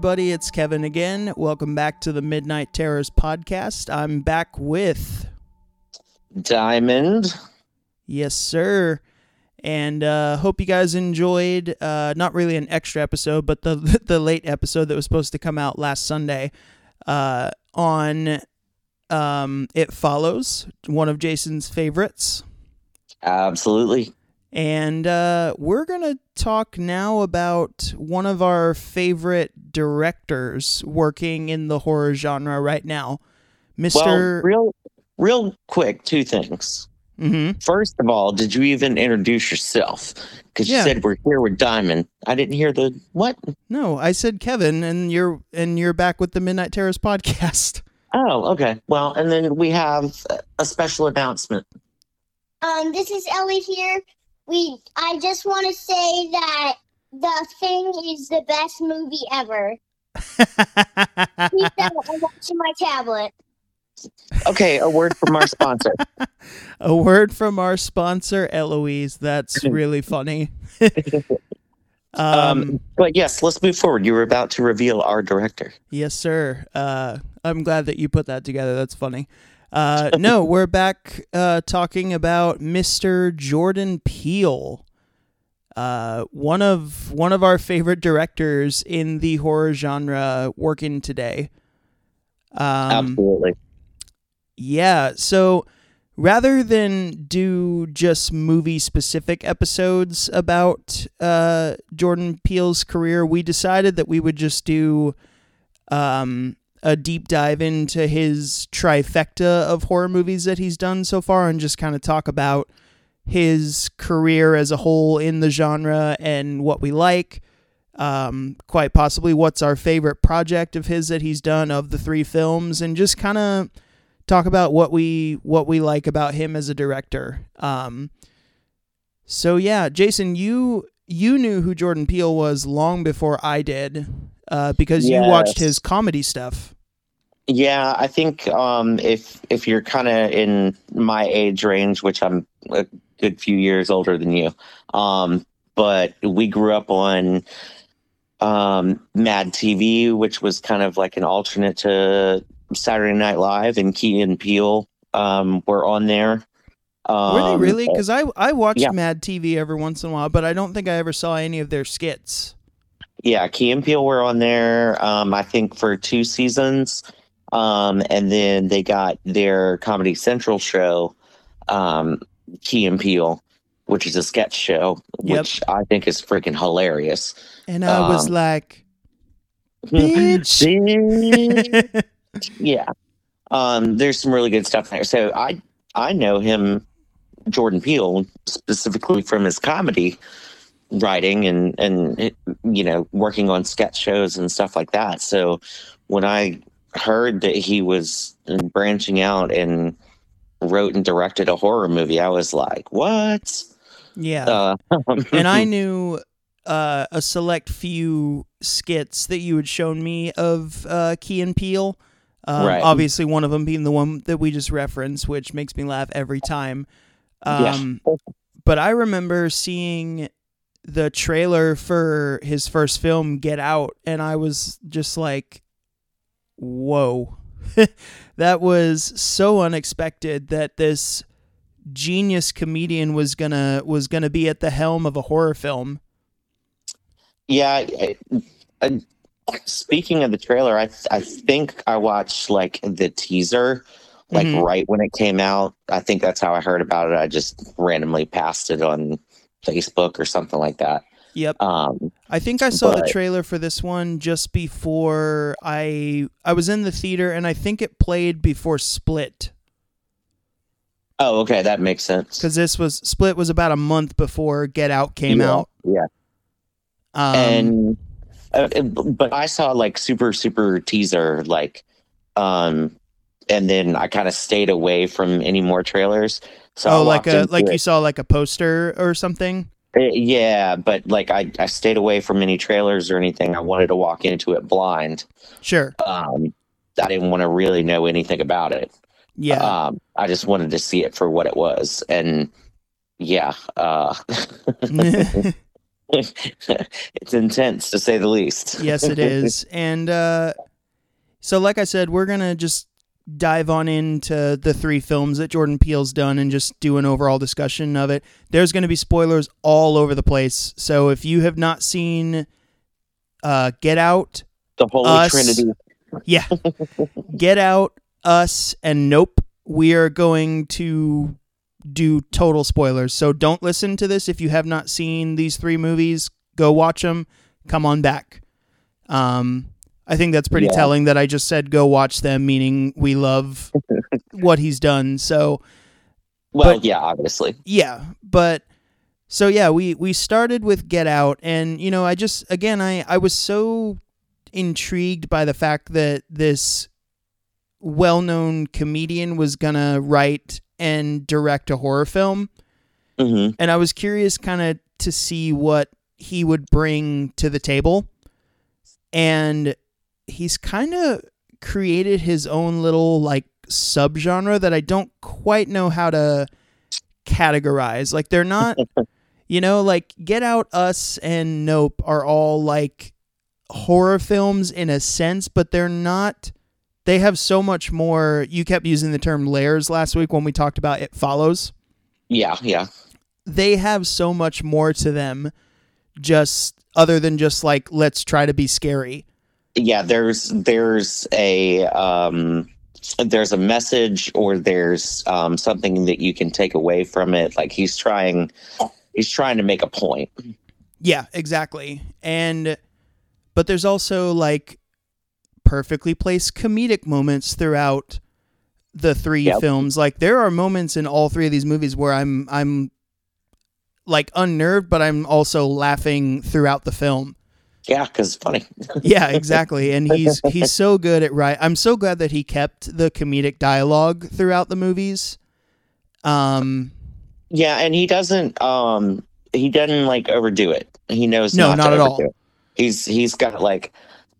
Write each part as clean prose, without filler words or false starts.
everybody, it's Kevin again. Welcome back to the Midnight Terrors Podcast. I'm back with... Diamond. Yes, sir. And hope you guys enjoyed, not really an extra episode, but the late episode that was supposed to come out last Sunday on It Follows, one of Jason's favorites. Absolutely. And we're going to talk now about one of our favorite directors working in the horror genre right now. Mr. Well, real quick, two things. Mm-hmm. First of all, did you even introduce yourself? Because you said we're here with Diamond. I didn't hear the what? No, I said Kevin, and you're back with the Midnight Terrors Podcast. Oh, okay. Well, and then we have a special announcement. This is Ellie here. I just want to say that The Thing is the best movie ever. I'm watching my tablet. Okay, a word from our sponsor. A word from our sponsor, Eloise. That's really funny. But yes, let's move forward. You were about to reveal our director. Yes, sir. I'm glad that you put that together. That's funny. No, we're back talking about Mr. Jordan Peele, one of our favorite directors in the horror genre working today. Absolutely. Yeah, so rather than do just movie-specific episodes about Jordan Peele's career, we decided that we would just do a deep dive into his trifecta of horror movies that he's done so far and just kind of talk about his career as a whole in the genre and what we like, quite possibly what's our favorite project of his that he's done of the three films, and just kind of talk about what we like about him as a director. So yeah, Jason, you knew who Jordan Peele was long before I did, because you watched his comedy stuff. Yeah, I think if you're kind of in my age range, which I'm a good few years older than you, but we grew up on Mad TV, which was kind of like an alternate to Saturday Night Live, and Key and Peele were on there. Were they really? Because I watched Mad TV every once in a while, but I don't think I ever saw any of their skits. Yeah, Key and Peele were on there, I think, for 2 seasons. And then they got their Comedy Central show, Key and Peele, which is a sketch show, which I think is freaking hilarious. And I was like, bitch! Yeah. There's some really good stuff there. So I know him, Jordan Peele, specifically from his comedy writing and you know, working on sketch shows and stuff like that. So when I heard that he was branching out and wrote and directed a horror movie, I was like, what? Yeah. And I knew a select few skits that you had shown me of Key and Peele. Right. Obviously, one of them being the one that we just referenced, which makes me laugh every time. But I remember seeing the trailer for his first film, Get Out, and I was just like, whoa. That was so unexpected that this genius comedian was gonna be at the helm of a horror film. Yeah, speaking of the trailer, I think I watched like the teaser, like right when it came out. I think that's how I heard about it. I just randomly passed it on Facebook or something like that. Yep. I think I saw the trailer for this one just before I was in the theater, and I think it played before Split. Oh, okay, that makes sense. Because Split was about a month before Get Out came out. Yeah. But I saw like super teaser, like, and then I kind of stayed away from any more trailers. So you saw like a poster or something. Yeah, but like I stayed away from any trailers or anything. I wanted to walk into it blind. Sure. I didn't want to really know anything about it. Yeah. I just wanted to see it for what it was, and yeah. It's intense, to say the least. Yes, it is. And so, like I said, we're going to just dive on into the three films that Jordan Peele's done and just do an overall discussion of it. There's going to be spoilers all over the place. So if you have not seen Get Out, the Holy Us, Trinity. Yeah. Get Out, Us, and Nope. We are going to do total spoilers. So don't listen to this. If you have not seen these three movies, go watch them. Come on back. I think that's pretty telling that I just said go watch them, meaning we love what he's done. So, obviously. Yeah. But so, yeah, we started with Get Out. And, you know, I just, again, I was so intrigued by the fact that this well-known comedian was going to write and direct a horror film. Mm-hmm. And I was curious kind of to see what he would bring to the table. And he's kind of created his own little like subgenre that I don't quite know how to categorize. Like they're not, you know, like Get Out, Us, and Nope are all like horror films in a sense, but they're not. They have so much more. You kept using the term layers last week when we talked about It Follows. Yeah, yeah. They have so much more to them, just other than just like let's try to be scary. Yeah, there's a message, or there's something that you can take away from it. Like he's trying to make a point. Yeah, exactly. And but there's also like perfectly placed comedic moments throughout the three films. Like there are moments in all three of these movies where I'm like unnerved, but I'm also laughing throughout the film. Yeah, because it's funny. Yeah, exactly. And he's so good at I'm so glad that he kept the comedic dialogue throughout the movies. Yeah, and he doesn't like overdo it. He knows not at all. It. He's got like,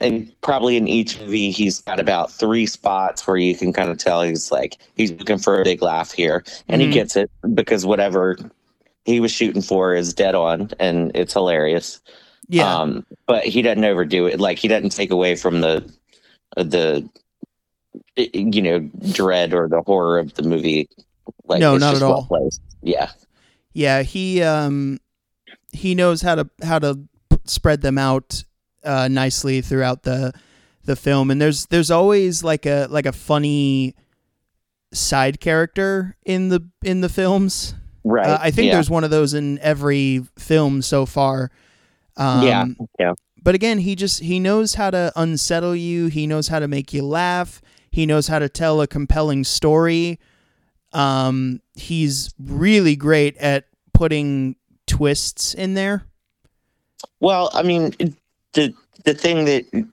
and probably in each movie he's got about three spots where you can kind of tell he's looking for a big laugh here, and he gets it because whatever he was shooting for is dead on, and it's hilarious. Yeah. But he doesn't overdo it. Like he doesn't take away from the you know, dread or the horror of the movie. Like, no, not at all. Well-placed. Yeah. Yeah. He knows how to spread them out nicely throughout the film. And there's always like a funny side character in the films. Right. I think there's one of those in every film so far. Yeah. But again, he knows how to unsettle you. He knows how to make you laugh. He knows how to tell a compelling story. He's really great at putting twists in there. Well, I mean, the thing that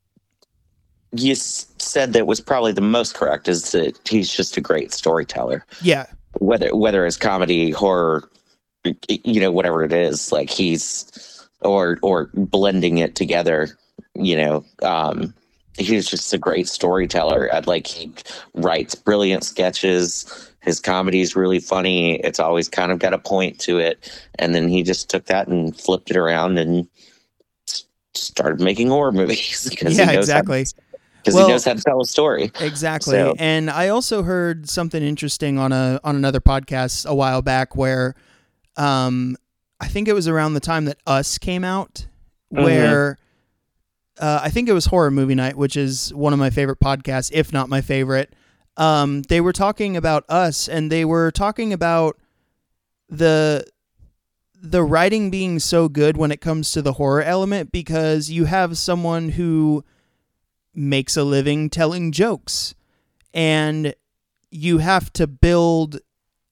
you said that was probably the most correct is that he's just a great storyteller. Yeah. Whether it's comedy, horror, you know, whatever it is, like he's or blending it together, you know, he's just a great storyteller. He writes brilliant sketches. His comedy is really funny. It's always kind of got a point to it. And then he just took that and flipped it around and started making horror movies. Yeah, exactly. Because he knows how to tell a story. Exactly. So. And I also heard something interesting on another podcast a while back where I think it was around the time that Us came out, where I think it was Horror Movie Night, which is one of my favorite podcasts, if not my favorite. They were talking about Us, and they were talking about the writing being so good when it comes to the horror element, because you have someone who makes a living telling jokes, and you have to build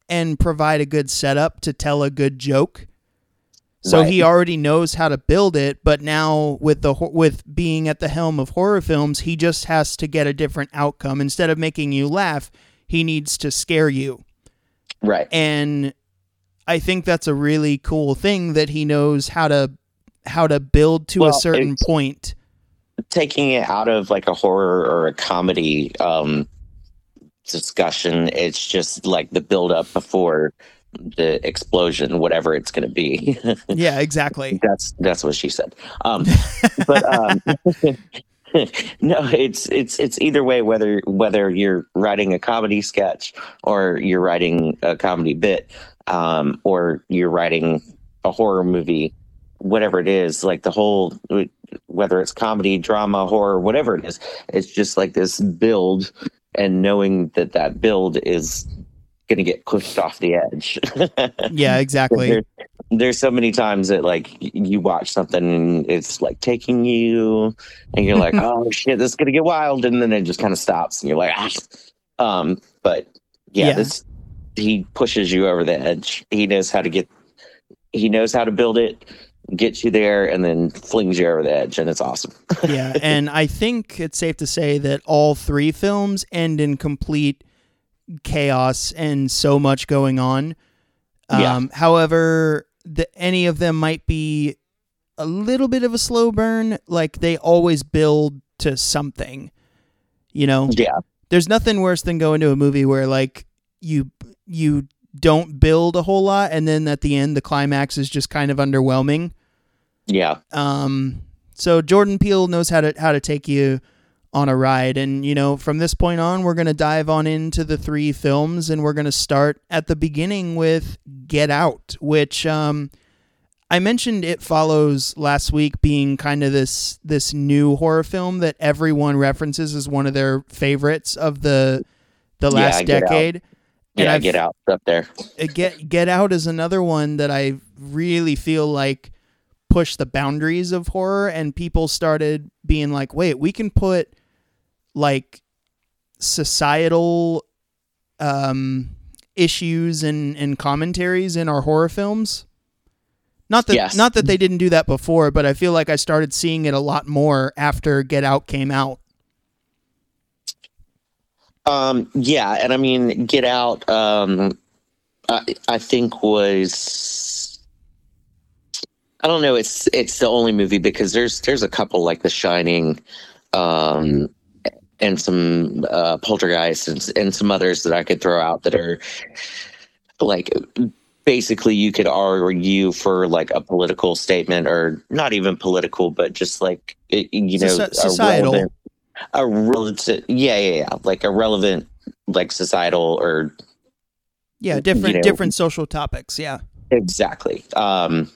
and provide a good setup to tell a good joke. So He already knows how to build it, but now with being at the helm of horror films, he just has to get a different outcome. Instead of making you laugh, he needs to scare you. Right. And I think that's a really cool thing that he knows how to build to a certain point. Taking it out of like a horror or a comedy discussion, it's just like the build up before the explosion, whatever it's going to be. Yeah, exactly. That's what she said. No, it's either way, whether you're writing a comedy sketch or you're writing a comedy bit, or you're writing a horror movie, whatever it is, like the whole, whether it's comedy, drama, horror, whatever it is, it's just like this build, and knowing that build is going to get pushed off the edge. Yeah, exactly. There's so many times that like you watch something and it's like taking you and you're like, oh shit, this is going to get wild. And then it just kind of stops and you're like, ah. But yeah, he pushes you over the edge. He knows how to build it, gets you there, and then flings you over the edge. And it's awesome. Yeah. And I think it's safe to say that all three films end in complete chaos and so much going on. However, any of them might be a little bit of a slow burn. Like they always build to something, you know? Yeah. There's nothing worse than going to a movie where like you don't build a whole lot, and then at the end, the climax is just kind of underwhelming. Yeah. So Jordan Peele knows how to take you on a ride. And, you know, from this point on, we're going to dive on into the three films, and we're going to start at the beginning with Get Out, which I mentioned It Follows last week being kind of this new horror film that everyone references as one of their favorites of the last decade. And Get Out up there. Get Out is another one that I really feel like pushed the boundaries of horror, and people started being like, wait, we can put like societal issues and commentaries in our horror films. Not that they didn't do that before, but I feel like I started seeing it a lot more after Get Out came out. And I mean, Get Out, I think was, I don't know, it's the only movie, because there's a couple like The Shining, and some Poltergeist and some others that I could throw out that are like basically you could argue for like a political statement, or not even political, but just like societal. A relative, like a relevant, like societal or different social topics, yeah, exactly. And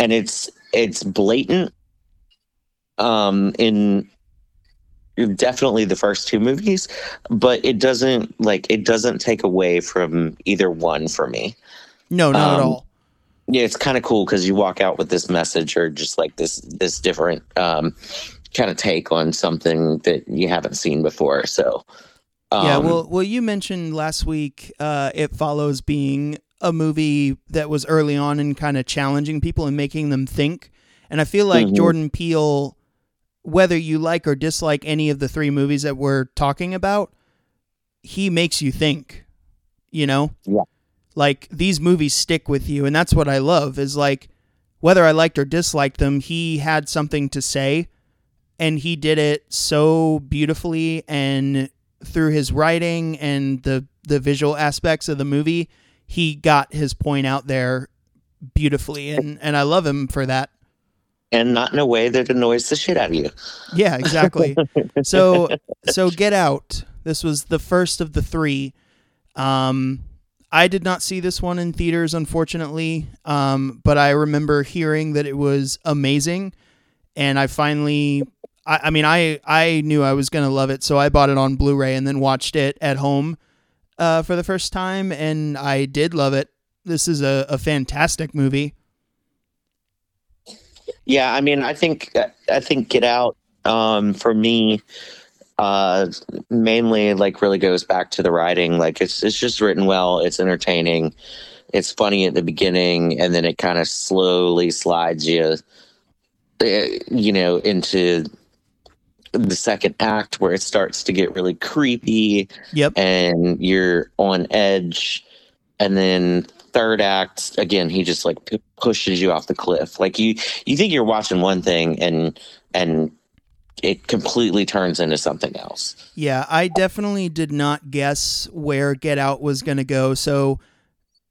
it's blatant. In definitely the first two movies, but it doesn't take away from either one for me. No, not at all. Yeah, it's kind of cool because you walk out with this message, or just like this different kind of take on something that you haven't seen before. So well you mentioned last week It Follows being a movie that was early on and kind of challenging people and making them think, and I feel like Jordan Peele, whether you like or dislike any of the three movies that we're talking about, he makes you think, you know? Yeah. Like these movies stick with you, and that's what I love, is like whether I liked or disliked them, he had something to say. And he did it so beautifully, and through his writing and the visual aspects of the movie, he got his point out there beautifully. And I love him for that. And not in a way that annoys the shit out of you. Yeah, exactly. So Get Out. This was the first of the three. I did not see this one in theaters, unfortunately. But I remember hearing that it was amazing. And I finally... I knew I was going to love it, so I bought it on Blu-ray and then watched it at home for the first time, and I did love it. This is a fantastic movie. Yeah, I mean, I think Get Out, for me, mainly like really goes back to the writing. Like it's just written well. It's entertaining. It's funny at the beginning, and then it kind of slowly slides you into the second act where it starts to get really creepy. Yep. And you're on edge. And then third act, again, he just like pushes you off the cliff. Like you think you're watching one thing and it completely turns into something else. Yeah. I definitely did not guess where Get Out was going to go. So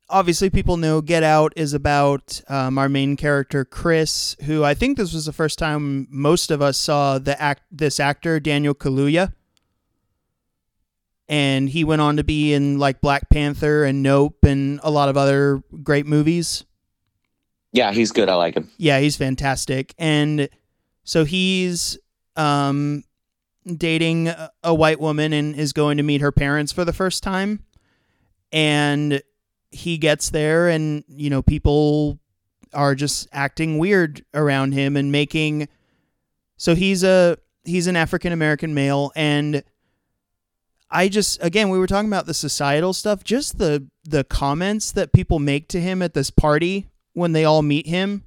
obviously people know Get Out is about our main character, Chris, who I think this was the first time most of us saw this actor, Daniel Kaluuya. And he went on to be in like Black Panther and Nope and a lot of other great movies. Yeah, he's good. I like him. Yeah, he's fantastic. And so he's dating a white woman and is going to meet her parents for the first time. And he gets there and, you know, people are just acting weird around him and making. So he's an African-American male. And I just, again, we were talking about the societal stuff, just the comments that people make to him at this party when they all meet him.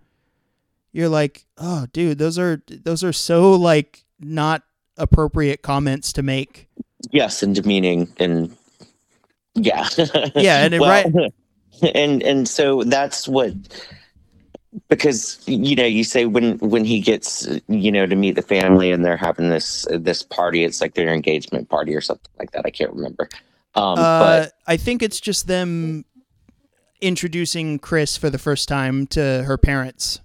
You're like, oh, dude, those are so like not appropriate comments to make. Yes, and demeaning and yeah. Yeah, and well, right. And so that's what, because, you know, you say when he gets, you know, to meet the family and they're having this party, it's like their engagement party or something like that. I can't remember. But I think it's just them introducing Chris for the first time to her parents.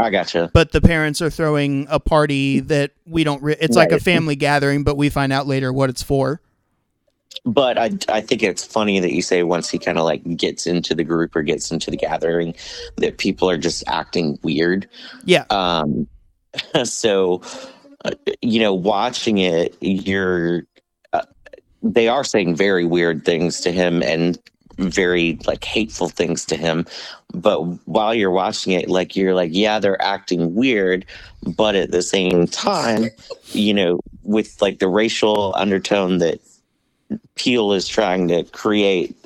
I gotcha. But the parents are throwing a party that we don't. It's right. Like a family gathering, but we find out later what it's for. But I think it's funny that you say once he kind of like gets into the group or gets into the gathering that people are just acting weird. Yeah. So, you know, watching it, they are saying very weird things to him and very like hateful things to him. But while you're watching it, like you're like, yeah, they're acting weird. But at the same time, you know, with like the racial undertone that Peele is trying to create,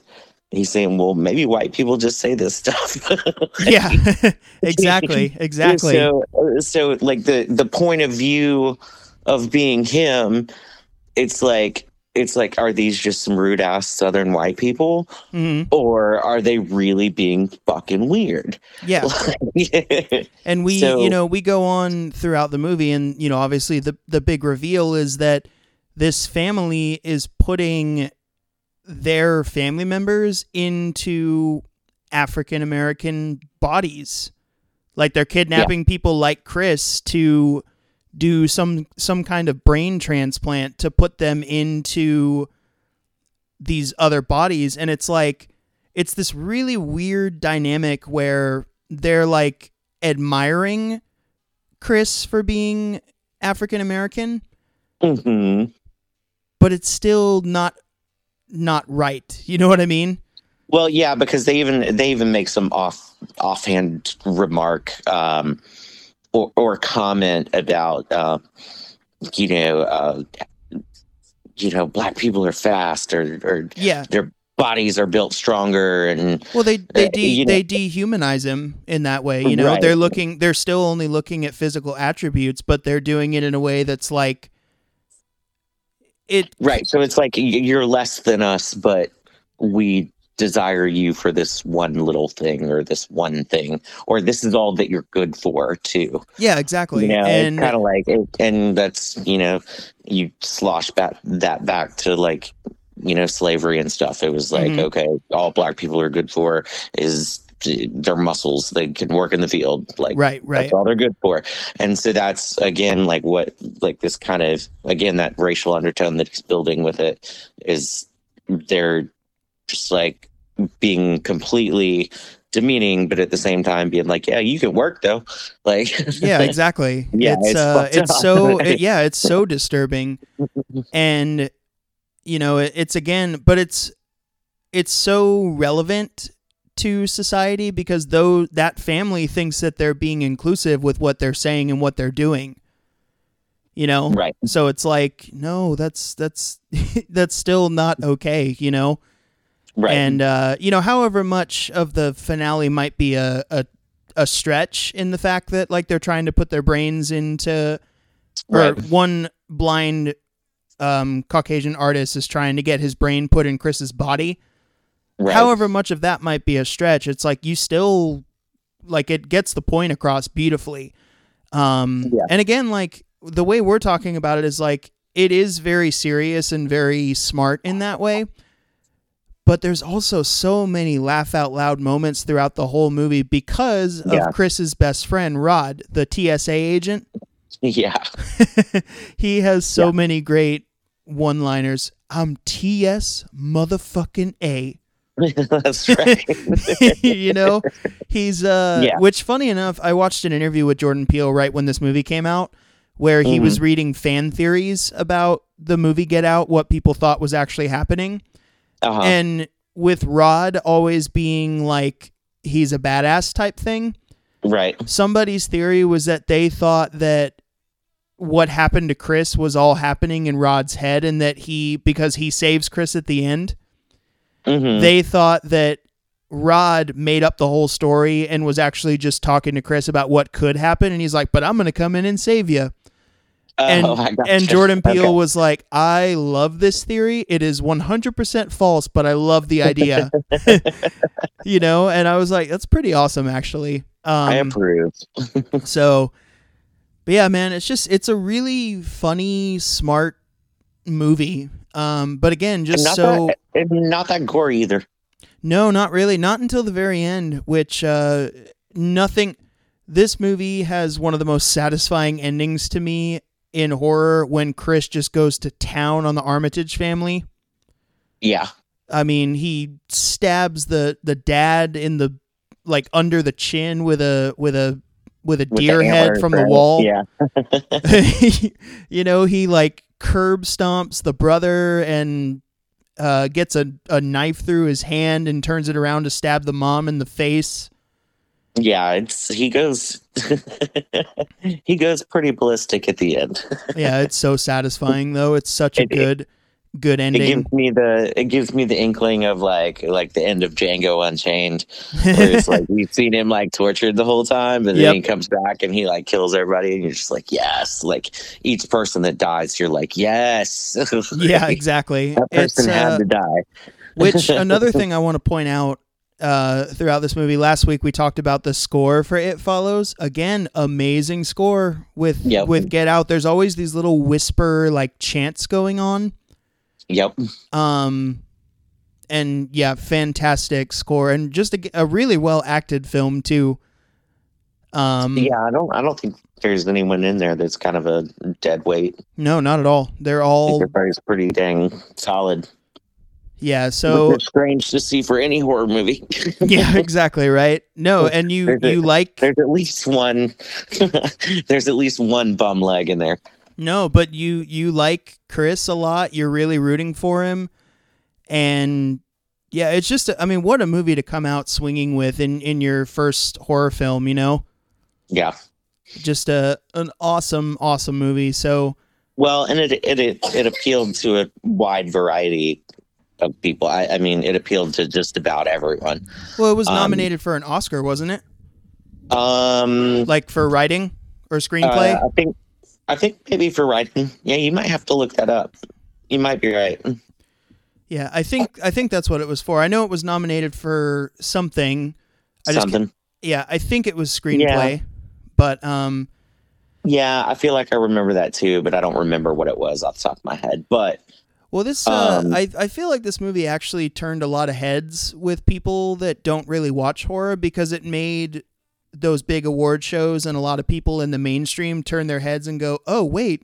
he's saying, well, maybe white people just say this stuff. Yeah, exactly. So like the point of view of being him, it's like, are these just some rude ass Southern white people, mm-hmm. or are they really being fucking weird? Yeah. And we go on throughout the movie and, you know, obviously the big reveal is that this family is putting their family members into African-American bodies. Like they're kidnapping people like Chris to do some kind of brain transplant to put them into these other bodies. And it's like, it's this really weird dynamic where they're like admiring Chris for being African-American. Mm-hmm. But it's still not right. You know what I mean? Well, yeah, because they even make some offhand remark or comment about you know black people are fast or their bodies are built stronger and well they dehumanize him in that way. You know, right. They're still only looking at physical attributes, but they're doing it in a way that's like. Right, so it's like you're less than us, but we desire you for this one little thing or this one thing, or this is all that you're good for, too. Yeah, exactly. You know, and kind of like, and that's, you know, you slosh that back to like, you know, slavery and stuff. It was like, mm-hmm. Okay, all black people are good for is their muscles. They can work in the field. Like, right. That's all they're good for. And so that's, again, like what, like this kind of, again, that racial undertone that he's building with it is they're just like being completely demeaning, but at the same time being like, yeah, you can work though. Like, yeah, exactly. Yeah. It's so, it's so disturbing. And, you know, it's again, but it's so relevant to society because though that family thinks that they're being inclusive with what they're saying and what they're doing, you know? Right. So it's like, no, that's, that's still not okay, you know? Right. And, you know, however much of the finale might be a stretch in the fact that like they're trying to put their brains into, or one blind, Caucasian artist is trying to get his brain put in Chris's body. Right. However much of that might be a stretch, it's like you still like it gets the point across beautifully. And again, like the way we're talking about it is like it is very serious and very smart in that way. But there's also so many laugh out loud moments throughout the whole movie because of Chris's best friend, Rod, the TSA agent. Yeah. He has so many great one-liners. I'm TS motherfucking A. That's right. You know, he's which funny enough, I watched an interview with Jordan Peele right when this movie came out, where he was reading fan theories about the movie Get Out, what people thought was actually happening. Uh-huh. And with Rod always being like he's a badass type thing. Right. Somebody's theory was that they thought that what happened to Chris was all happening in Rod's head, and that because he saves Chris at the end, they thought that Rod made up the whole story and was actually just talking to Chris about what could happen. And he's like, but I'm going to come in and save you. And Jordan Peele was like, I love this theory. It is 100% false, but I love the idea. You know, and I was like, that's pretty awesome, actually. I approve. So, but yeah, man, it's a really funny, smart movie. But again, not that gore either. No, not really. Not until the very end, which this movie has one of the most satisfying endings to me in horror, when Chris just goes to town on the Armitage family. Yeah. I mean, he stabs the dad in the, like, under the chin with a deer head from the wall. Yeah. You know, he like curb stomps the brother and gets a knife through his hand and turns it around to stab the mom in the face. Yeah, he goes pretty ballistic at the end. Yeah, it's so satisfying though. It's such a good ending. It gives me the inkling of like the end of Django Unchained, where it's like we've seen him like tortured the whole time, and then he comes back and he like kills everybody, and you're just like, yes, like each person that dies, you're like, yes. Yeah, exactly. That person had to die. Which another thing I want to point out throughout this movie, last week we talked about the score for It Follows. Again, amazing score with Get Out. There's always these little whisper like chants going on. Yep. And yeah, fantastic score, and just a really well acted film too. Yeah, I don't think there's anyone in there that's kind of a dead weight. No, not at all. They're all everybody's pretty dang solid. Yeah, so it's strange to see for any horror movie. Yeah, exactly, right? No, and there's at least one. There's at least one bum leg in there. No, but you like Chris a lot. You're really rooting for him. And yeah, it's just, I mean, what a movie to come out swinging with in your first horror film, you know? Yeah. Just an awesome, awesome movie. So, well, and it appealed to a wide variety of people. I mean, it appealed to just about everyone. Well, it was nominated for an Oscar, wasn't it? Like for writing or screenplay? I think maybe for writing. Yeah, you might have to look that up. You might be right. Yeah, I think that's what it was for. I know it was nominated for something. I think it was screenplay. Yeah. But yeah, I feel like I remember that too, but I don't remember what it was off the top of my head. But well, this I feel like this movie actually turned a lot of heads with people that don't really watch horror, because it made those big award shows and a lot of people in the mainstream turn their heads and go, oh wait,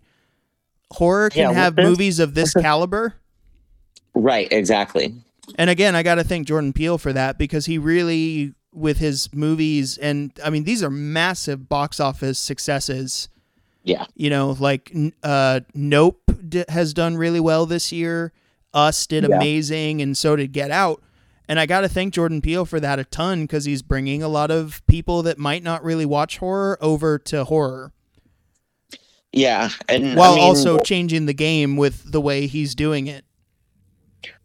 horror can have movies of this caliber. Right. Exactly. And again, I got to thank Jordan Peele for that, because he really, with his movies, and I mean, these are massive box office successes. Yeah. You know, like, Nope has done really well this year. Us did amazing. And so did Get Out. And I got to thank Jordan Peele for that a ton, because he's bringing a lot of people that might not really watch horror over to horror. Yeah. And while also changing the game with the way he's doing it.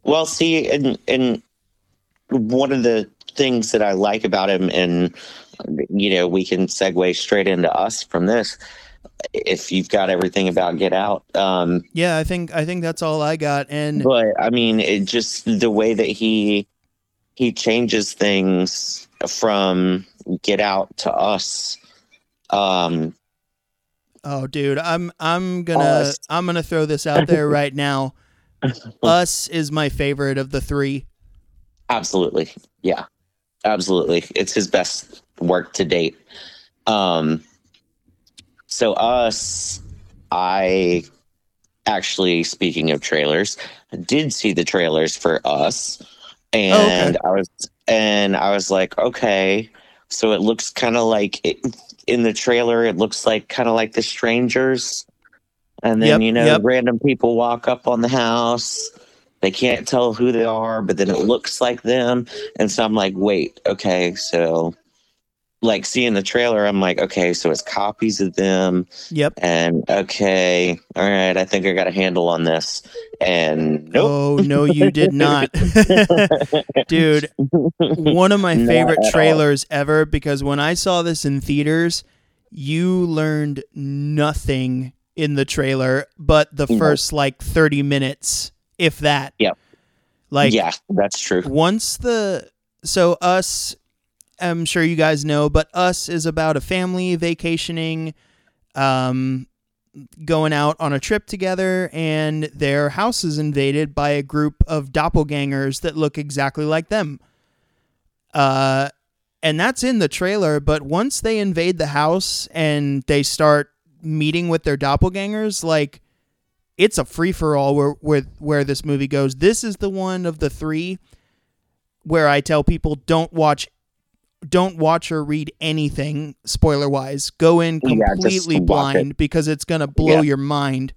Well, see, and one of the things that I like about him, and, you know, we can segue straight into Us from this, if you've got everything about Get Out. Yeah, I think that's all I got. But, I mean, it just the way that he changes things from Get Out to Us. Oh, dude, I'm gonna throw this out there right now. Us is my favorite of the three. Absolutely. Yeah, absolutely. It's his best work to date. So Us, I actually, speaking of trailers, did see the trailers for Us, and oh, okay. I was like, okay, so it looks kind of like it, in the trailer, it looks like kind of like The Strangers, and then random people walk up on the house. They can't tell who they are, but then it looks like them. And so I'm like, wait, okay. So like seeing the trailer, I'm like, okay, so it's copies of them. Yep. And okay, all right, I think I got a handle on this. And nope. Oh, no, you did not. Dude, one of my favorite trailers ever, because when I saw this in theaters, you learned nothing in the trailer but the first like 30 minutes. If that. Yeah. Like, yeah, that's true. So Us, I'm sure you guys know, but Us is about a family vacationing, going out on a trip together, and their house is invaded by a group of doppelgangers that look exactly like them. And that's in the trailer, but once they invade the house and they start meeting with their doppelgangers, like, it's a free-for-all where this movie goes. This is the one of the three where I tell people don't watch or read anything spoiler-wise. Go in completely blind because it's going to blow your mind.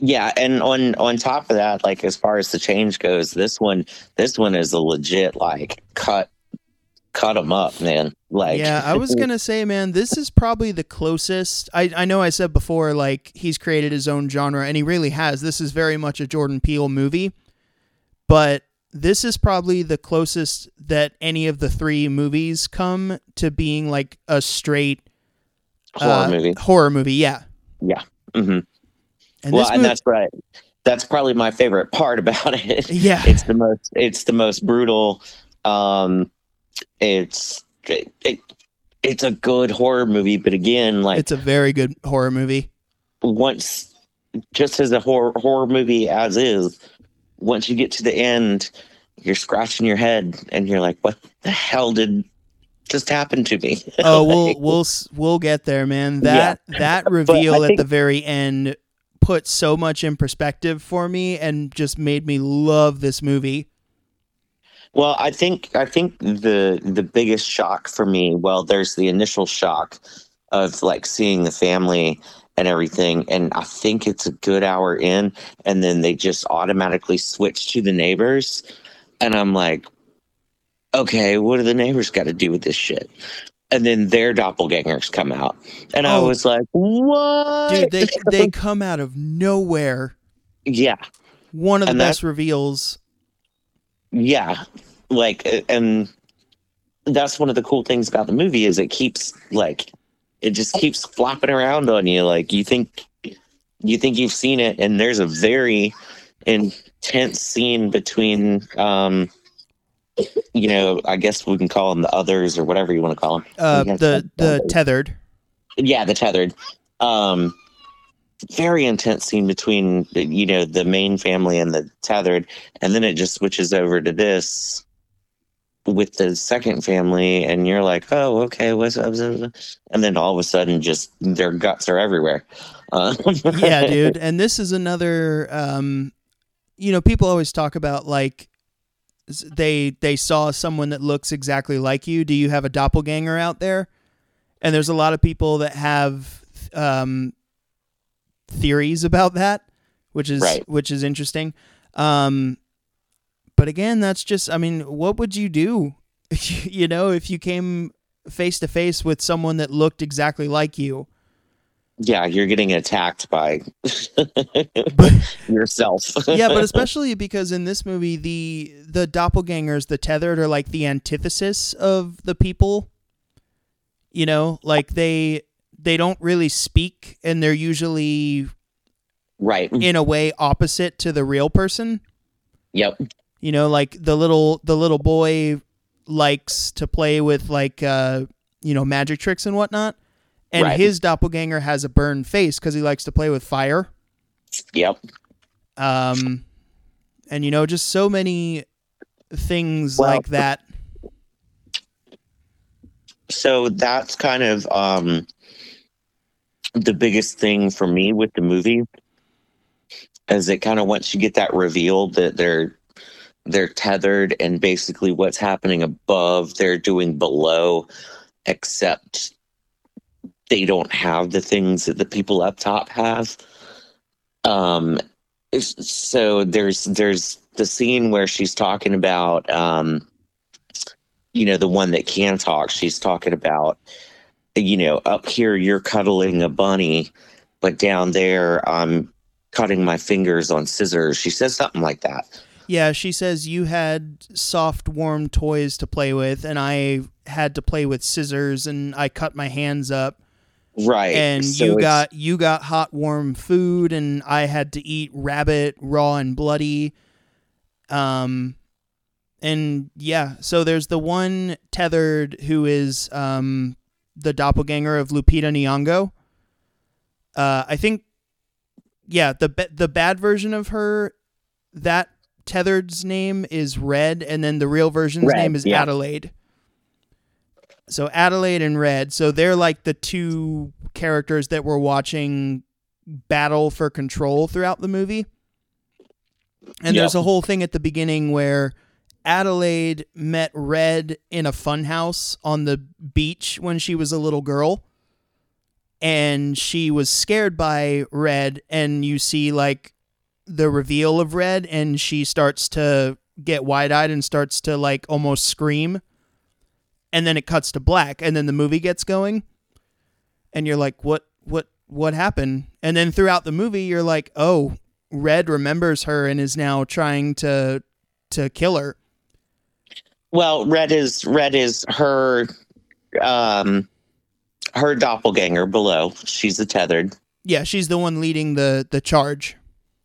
Yeah, and on top of that, like as far as the change goes, this one is a legit like cut them up, man. Like, yeah, I was going to say, man, this is probably the closest. I know I said before, like, he's created his own genre, and he really has. This is very much a Jordan Peele movie, but this is probably the closest that any of the three movies come to being like a straight horror movie. Yeah. Yeah. Mm-hmm. And that's right. That's probably my favorite part about it. Yeah. It's the most brutal, it's a good horror movie, but again, like, it's a very good horror movie. Once, just as a horror movie as is, once you get to the end, you're scratching your head and you're like, "What the hell did just happen to me?" Oh, like, we'll get there, man. That reveal at the very end put so much in perspective for me and just made me love this movie. Well, I think the biggest shock for me, well, there's the initial shock of like seeing the family and everything, and I think it's a good hour in, and then they just automatically switch to the neighbors, and I'm like, okay, what do the neighbors got to do with this shit? And then their doppelgangers come out, and I was like, what? Dude, they come out of nowhere. Yeah, one of the best reveals. Yeah, like, and that's one of the cool things about the movie is it keeps like, it just keeps flopping around on you. Like you think you've seen it, and there's a very intense scene between, I guess we can call them the others or whatever you want to call them. The tethered. Yeah, the tethered. Very intense scene between, the main family and the tethered. And then it just switches over to this with the second family. And you're like, oh, okay. What's up? And then all of a sudden, just their guts are everywhere. Yeah, dude. And this is another, people always talk about like, they saw someone that looks exactly like you. Do you have a doppelganger out there? And there's a lot of people that have, theories about that, which is interesting. But again, that's just, I mean, what would you do, if you came face to face with someone that looked exactly like you? Yeah, you're getting attacked by yourself. Yeah, but especially because in this movie, the doppelgangers, the tethered, are like the antithesis of the people. Like they don't really speak, and they're usually in a way opposite to the real person. Yep. Like the little boy likes to play with like, magic tricks and whatnot. And his doppelganger has a burned face cause he likes to play with fire. Yep. And just so many things like that? So that's kind of the biggest thing for me with the movie, is it kind of, once you get that reveal that they're tethered and basically what's happening above they're doing below, except they don't have the things that the people up top have. So there's the scene where she's talking about, the one that can talk, she's talking about, up here you're cuddling a bunny, but down there I'm cutting my fingers on scissors. She says something like that. Yeah, she says, you had soft, warm toys to play with, and I had to play with scissors, and I cut my hands up. Right. And so you got hot, warm food, and I had to eat rabbit, raw and bloody. And yeah, so there's the one tethered who is the doppelganger of Lupita Nyong'o. I think, yeah, the bad version of her, that tethered's name is Red, and then the real version's Red, name is Adelaide. So Adelaide and Red, so they're like the two characters that we're watching battle for control throughout the movie. And there's a whole thing at the beginning where Adelaide met Red in a funhouse on the beach when she was a little girl, and she was scared by Red, and you see like the reveal of Red, and she starts to get wide-eyed and starts to like almost scream, and then it cuts to black, and then the movie gets going, and you're like, what happened? And then throughout the movie you're like, oh, Red remembers her and is now trying to kill her. Well, Red is her her doppelganger below. She's the tethered. Yeah, she's the one leading the charge.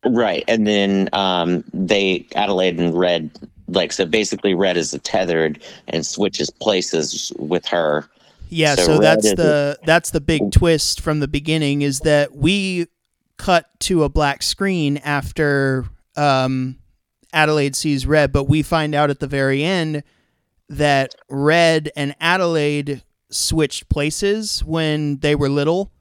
Right, and then Adelaide and Red, like, so basically Red is the tethered and switches places with her. Yeah, so that's the big twist from the beginning, is that we cut to a black screen after Adelaide sees Red, but we find out at the very end that Red and Adelaide switched places when they were little,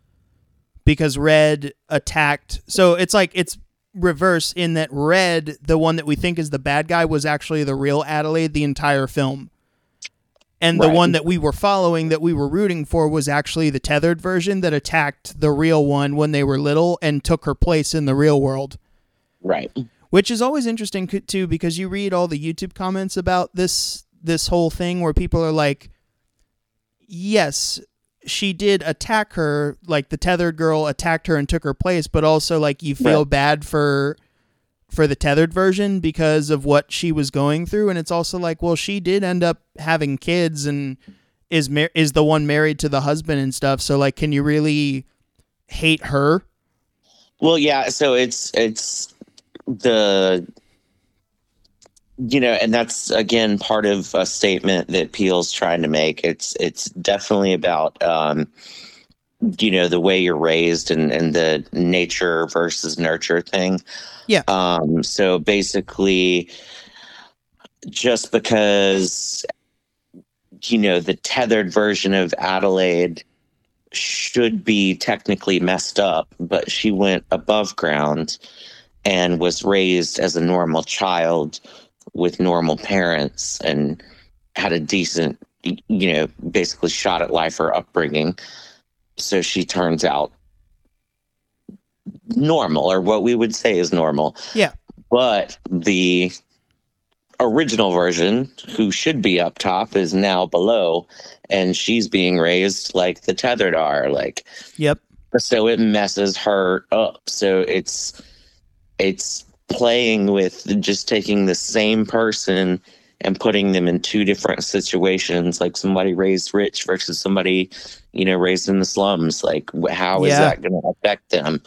because Red attacked. So it's like, it's reverse in that Red, the one that we think is the bad guy, was actually the real Adelaide the entire film. And the one that we were following, that we were rooting for, was actually the tethered version that attacked the real one when they were little and took her place in the real world. Right. Which is always interesting too, because you read all the YouTube comments about this whole thing where people are like, yes, she did attack her, like the tethered girl attacked her and took her place, but also like you feel bad for the tethered version because of what she was going through. And it's also like, well, she did end up having kids and is the one married to the husband and stuff. So like, can you really hate her? Well, yeah. So it's the, and that's, again, part of a statement that Peele's trying to make. It's definitely about, the way you're raised and the nature versus nurture thing. Yeah. So basically, just because, the tethered version of Adelaide should be technically messed up, but she went above ground and was raised as a normal child with normal parents and had a decent, basically shot at life or upbringing. So she turns out normal, or what we would say is normal. Yeah. But the original version, who should be up top, is now below, and she's being raised like the tethered are. Like, yep. So it messes her up. So it's playing with just taking the same person and putting them in two different situations, like somebody raised rich versus somebody, raised in the slums. Like, how is that going to affect them?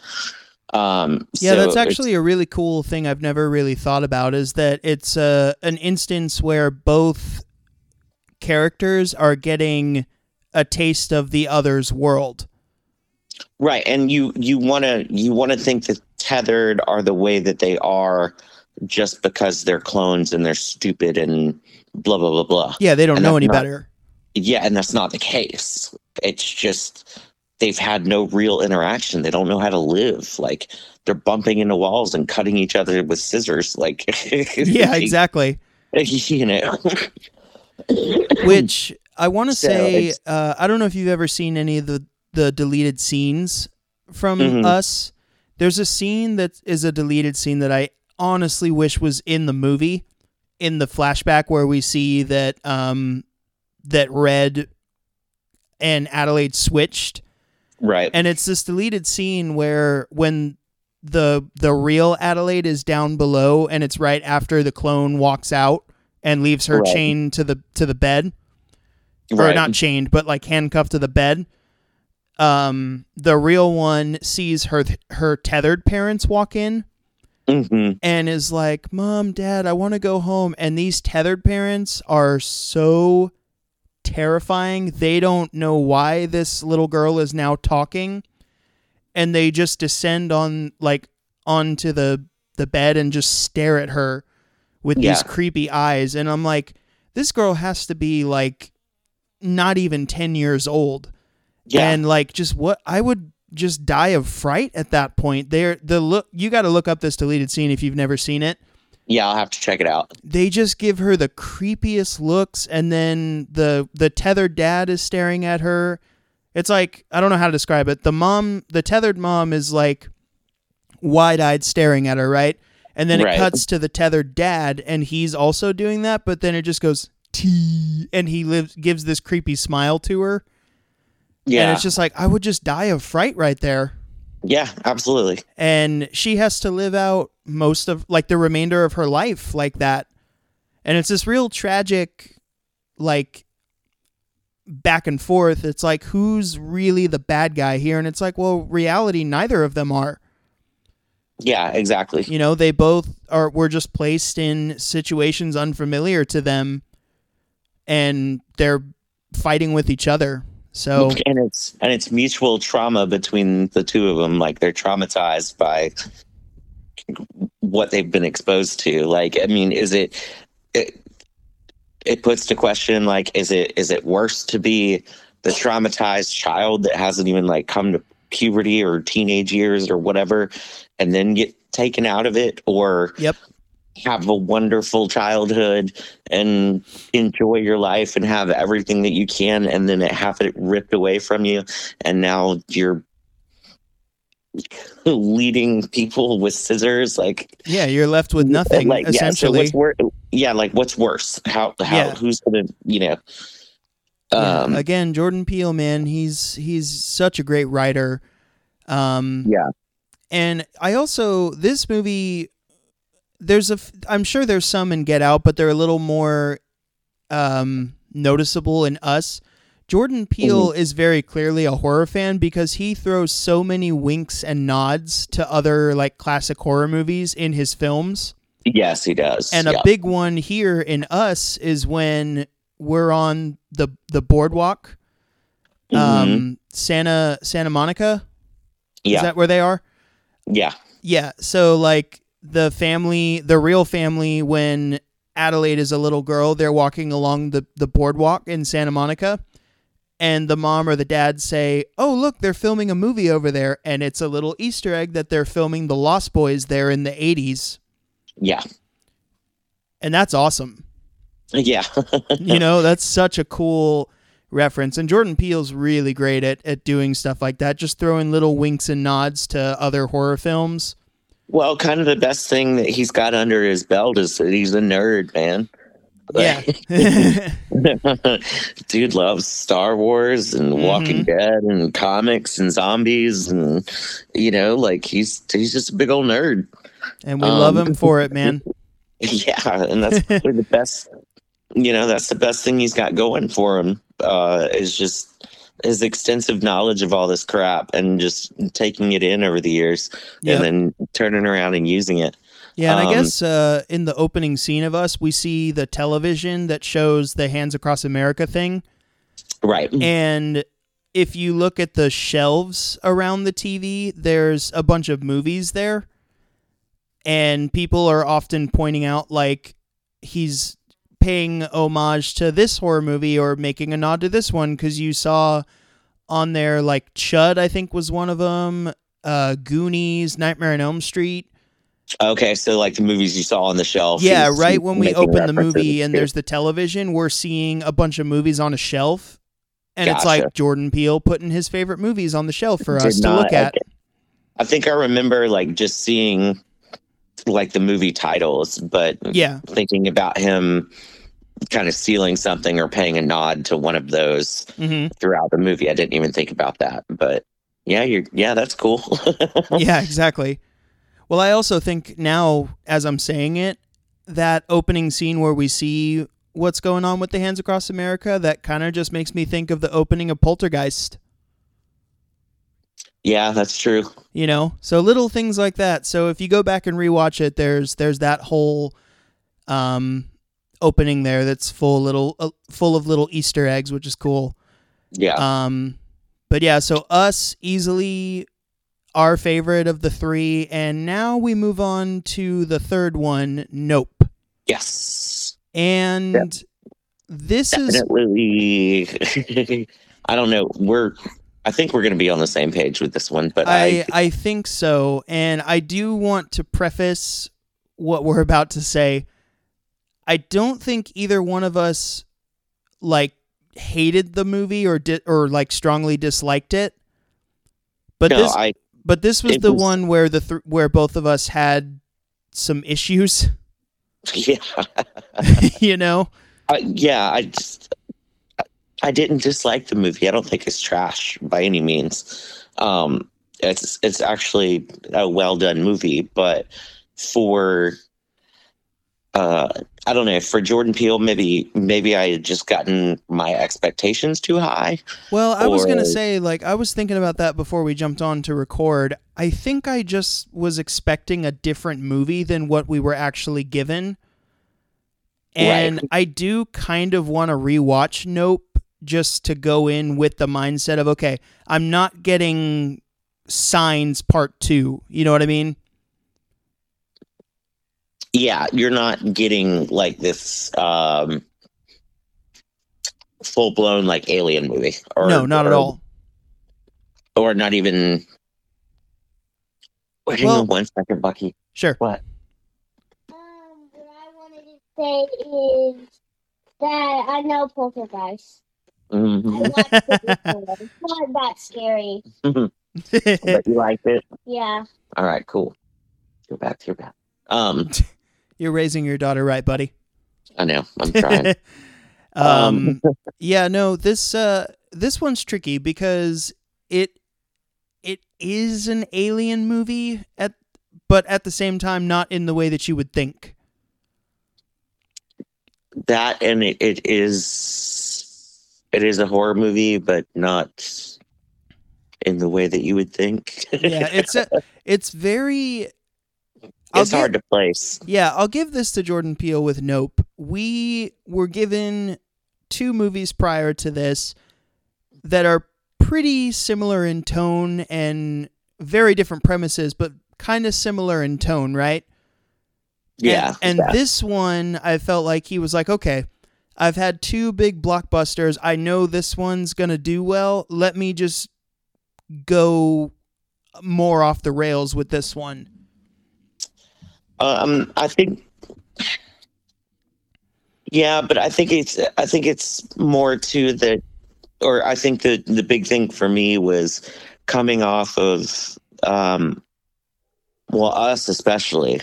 So that's actually a really cool thing I've never really thought about, is that it's an instance where both characters are getting a taste of the other's world. Right, and you want to think that tethered are the way that they are just because they're clones and they're stupid and blah, blah, blah, blah. Yeah, they don't know any better. Yeah, and that's not the case. It's just they've had no real interaction. They don't know how to live. Like, they're bumping into walls and cutting each other with scissors. Like, yeah, exactly. You know. Which I want to say, I don't know if you've ever seen any of the deleted scenes from Us. There's a scene that is a deleted scene that I honestly wish was in the movie, in the flashback where we see that that Red and Adelaide switched. Right. And it's this deleted scene where when the real Adelaide is down below, and it's right after the clone walks out and leaves her chained to the bed. Right. Or not chained, but like handcuffed to the bed. The real one sees her tethered parents walk in and is like, Mom, Dad, I want to go home. And these tethered parents are so terrifying. They don't know why this little girl is now talking, and they just descend onto the bed and just stare at her with these creepy eyes. And I'm like, this girl has to be like not even 10 years old. Yeah. And like, just what, I would just die of fright at that point. You got to look up this deleted scene if you've never seen it. Yeah, I'll have to check it out. They just give her the creepiest looks, and then the tethered dad is staring at her. It's like, I don't know how to describe it. The mom, the tethered mom, is like wide-eyed staring at her, right? And then it cuts to the tethered dad, and he's also doing that, but then it just goes, T, and he gives this creepy smile to her. Yeah. And it's just like, I would just die of fright right there. Yeah, absolutely. And she has to live out most of like the remainder of her life like that. And it's this real tragic, like, back and forth. It's like, who's really the bad guy here? And it's like, well, reality, neither of them are. Yeah, exactly. You know, they both were just placed in situations unfamiliar to them, and they're fighting with each other. So, and it's mutual trauma between the two of them. Like, they're traumatized by what they've been exposed to. Like, I mean, it puts to question, like, is it worse to be the traumatized child that hasn't even like come to puberty or teenage years or whatever, and then get taken out of it, or have a wonderful childhood and enjoy your life and have everything that you can, and then have it ripped away from you, and now you're leading people with scissors. Like, yeah, you're left with nothing, like, essentially. Yeah, so what's worse? How who's gonna, you know? Again, Jordan Peele, man, he's such a great writer. And I also, this movie, I'm sure there's some in Get Out, but they're a little more noticeable in Us. Jordan Peele is very clearly a horror fan, because he throws so many winks and nods to other like classic horror movies in his films. Yes, he does. And a big one here in Us is when we're on the boardwalk, Santa Monica. Yeah. Is that where they are? Yeah. Yeah. So like, the family, the real family, when Adelaide is a little girl, they're walking along the boardwalk in Santa Monica, and the mom or the dad say, oh, look, they're filming a movie over there. And it's a little Easter egg that they're filming The Lost Boys there in the 80s. Yeah. And that's awesome. Yeah. You know, that's such a cool reference. And Jordan Peele's really great at doing stuff like that, just throwing little winks and nods to other horror films. Well, kind of the best thing that he's got under his belt is that he's a nerd, man. Like, yeah. Dude loves Star Wars and Walking Dead and comics and zombies, and, you know, like, he's just a big old nerd. And we love him for it, man. Yeah, and that's probably the best, you know, that's the best thing he's got going for him, is just his extensive knowledge of all this crap and just taking it in over the years and then turning around and using it. Yeah. And I guess in the opening scene of Us, we see the television that shows the Hands Across America thing. Right. And if you look at the shelves around the TV, there's a bunch of movies there. and people are often pointing out, like, he's paying homage to this horror movie or making a nod to this one, because you saw on there, like, CHUD, I think, was one of them, Goonies, Nightmare on Elm Street. Okay, so, like, the movies you saw on the shelf. Yeah, right when we open the movie and there's the television, we're seeing a bunch of movies on a shelf, and it's like Jordan Peele putting his favorite movies on the shelf for us to look at. I think I remember, like, just seeing, like, the movie titles, but thinking about him kind of stealing something or paying a nod to one of those throughout the movie. I didn't even think about that, but yeah, that's cool. Yeah, exactly. Well, I also think now, as I'm saying it, that opening scene where we see what's going on with the Hands Across America, that kind of just makes me think of the opening of Poltergeist. Yeah, that's true. You know, so little things like that. So if you go back and rewatch it, there's that whole opening there that's full of little Easter eggs, which is cool. Yeah. But yeah, so Us, easily our favorite of the three, and now we move on to the third one, Nope. Yes. And this definitely is I don't know. I think we're going to be on the same page with this one, but I think so. And I do want to preface what we're about to say. I don't think either one of us, like, hated the movie or like strongly disliked it. But this was one where where both of us had some issues. Yeah. You know? I didn't dislike the movie. I don't think it's trash by any means. It's actually a well done movie, but for I don't know, for Jordan Peele, maybe I had just gotten my expectations too high. Well, I was gonna say, like, I was thinking about that before we jumped on to record. I think I just was expecting a different movie than what we were actually given, and right. I do kind of want to rewatch Nope, just to go in with the mindset of, okay, I'm not getting Signs Part 2. You know what I mean? Yeah, you're not getting, like, this full-blown, like, Alien movie. Not at all. Or not even... Wait, hang on one second, Bucky. Sure. What? What I wanted to say is that I know Poltergeist. Mm-hmm. I liked it before. It's not that scary. But you liked it? Yeah. All right, cool. Go back to your bed. You're raising your daughter right, buddy? I know. I'm trying. Yeah, no, this one's tricky because it is an alien movie, but at the same time, not in the way that you would think. That, and it is a horror movie, but not in the way that you would think. Yeah, it's very... It's hard to place. Yeah, I'll give this to Jordan Peele with Nope. We were given two movies prior to this that are pretty similar in tone and very different premises, but kind of similar in tone, right? Yeah. And this one, I felt like he was like, okay, I've had two big blockbusters. I know this one's going to do well. Let me just go more off the rails with this one. I think it's more to the, or I think the big thing for me was coming off of, Us especially.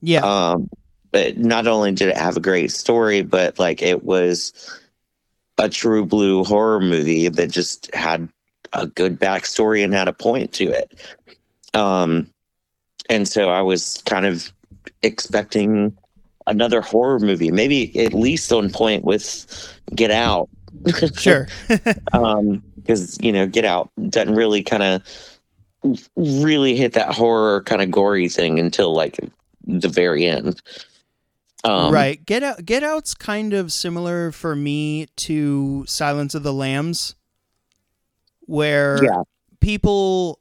Yeah. But not only did it have a great story, but, like, it was a true blue horror movie that just had a good backstory and had a point to it. And so I was kind of expecting another horror movie, maybe at least on point with Get Out. Sure. Because, you know, Get Out doesn't really really hit that horror kind of gory thing until, like, the very end. Right. Get Out's kind of similar for me to Silence of the Lambs, where people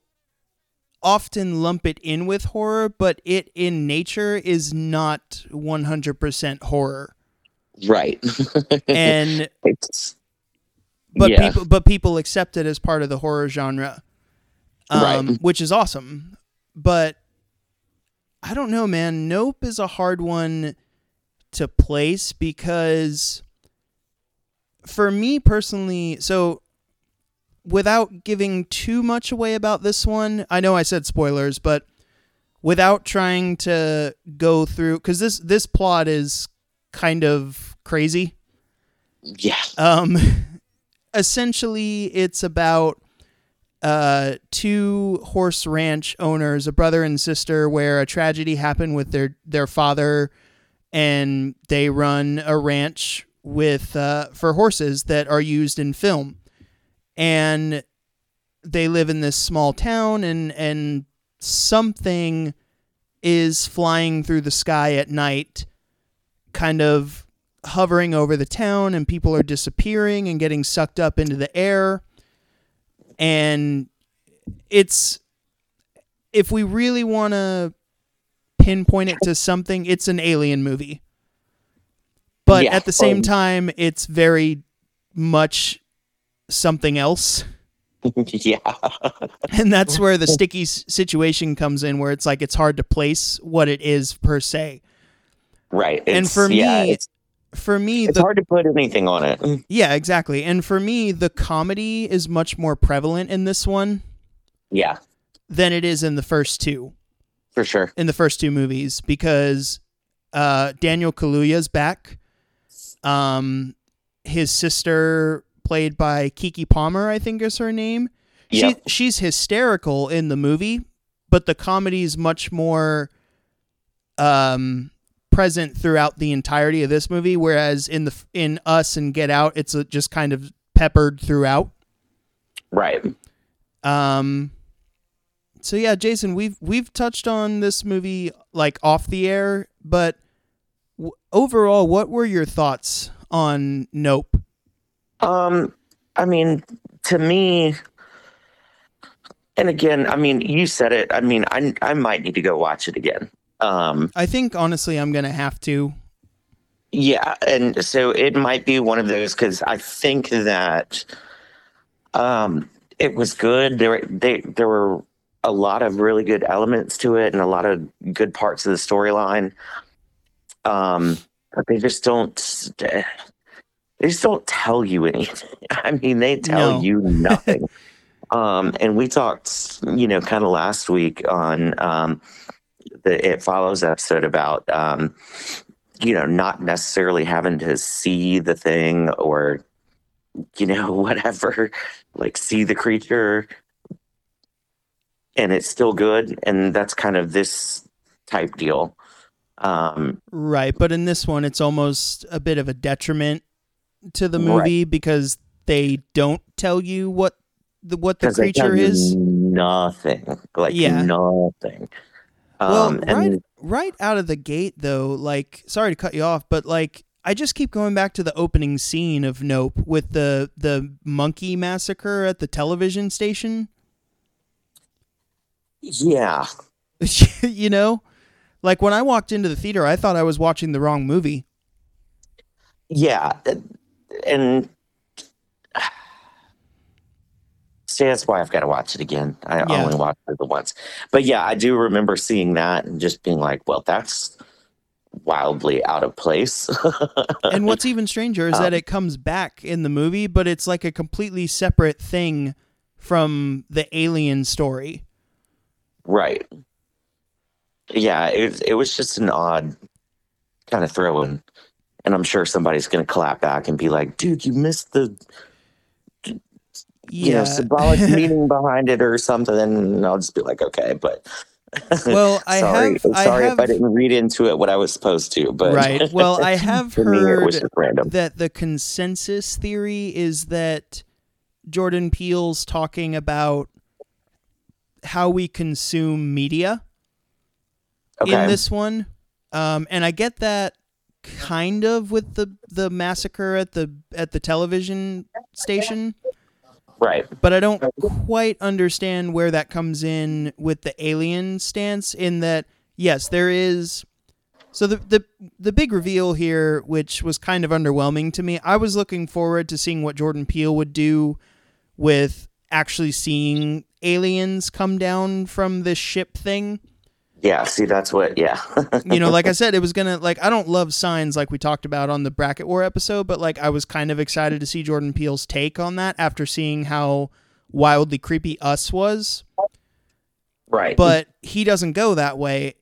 often lump it in with horror, but it in nature is not 100% horror. Right. And people accept it as part of the horror genre, which is awesome. But I don't know, man. Nope is a hard one to place because for me personally, so without giving too much away about this one, I know I said spoilers, but without trying to go through, because this plot is kind of crazy. Yeah. Essentially, it's about two horse ranch owners, a brother and sister, where a tragedy happened with their father, and they run a ranch with for horses that are used in film. And they live in this small town, and something is flying through the sky at night, kind of hovering over the town, and people are disappearing and getting sucked up into the air. And it's, if we really want to pinpoint it to something, it's an alien movie. But at the same time, it's very much something else. Yeah. And that's where the sticky situation comes in, where it's like it's hard to place what it is per se. Right. And for me, it's hard to put anything on it. Yeah, exactly. And for me, the comedy is much more prevalent in this one. Yeah. Than it is in the first two. For sure. In the first two movies, because Daniel Kaluuya's back. His sister, played by Keke Palmer, I think is her name. Yep. She's hysterical in the movie, but the comedy is much more present throughout the entirety of this movie, whereas in Us and Get Out, it's just kind of peppered throughout. Right. So yeah, Jason, we've touched on this movie like off the air, but overall, what were your thoughts on Nope? I mean, to me, and again, I mean, you said it. I mean, I might need to go watch it again. I think, honestly, I'm going to have to. Yeah, and so it might be one of those, because I think that it was good. There were a lot of really good elements to it and a lot of good parts of the storyline. But they just don't tell you anything. I mean, they tell you nothing. And we talked, kind of last week on the It Follows episode about, not necessarily having to see the thing or, whatever, like see the creature, and it's still good. And that's kind of this type deal. Right. But in this one, it's almost a bit of a detriment to the movie, right? Because they don't tell you what the creature is. Nothing. Nothing. Well, right out of the gate though, like, sorry to cut you off, but like, I just keep going back to the opening scene of Nope with the monkey massacre at the television station. Yeah. Like, when I walked into the theater, I thought I was watching the wrong movie. Yeah. And so that's why I've got to watch it again. I only watched it once. But yeah, I do remember seeing that and just being like, well, that's wildly out of place. And what's even stranger is that it comes back in the movie, but it's like a completely separate thing from the alien story. Right. Yeah, it was just an odd kind of throw-in. And I'm sure somebody's going to clap back and be like, dude, you missed the symbolic meaning behind it or something. And I'll just be like, okay, but well, sorry if I didn't read into it what I was supposed to. But right. Well, I have heard that the consensus theory is that Jordan Peele's talking about how we consume media in this one. And I get that. Kind of with the massacre at the television station, Right. But I don't quite understand where that comes in with the alien stance, in that, yes, there is... So the big reveal here, which was kind of underwhelming to me, I was looking forward to seeing what Jordan Peele would do with actually seeing aliens come down from this ship thing. Yeah, see, that's what, yeah. You know, like I said, it was going to, like, I don't love Signs like we talked about on the Bracket War episode, but, like, I was kind of excited to see Jordan Peele's take on that after seeing how wildly creepy Us was. Right. But he doesn't go that way.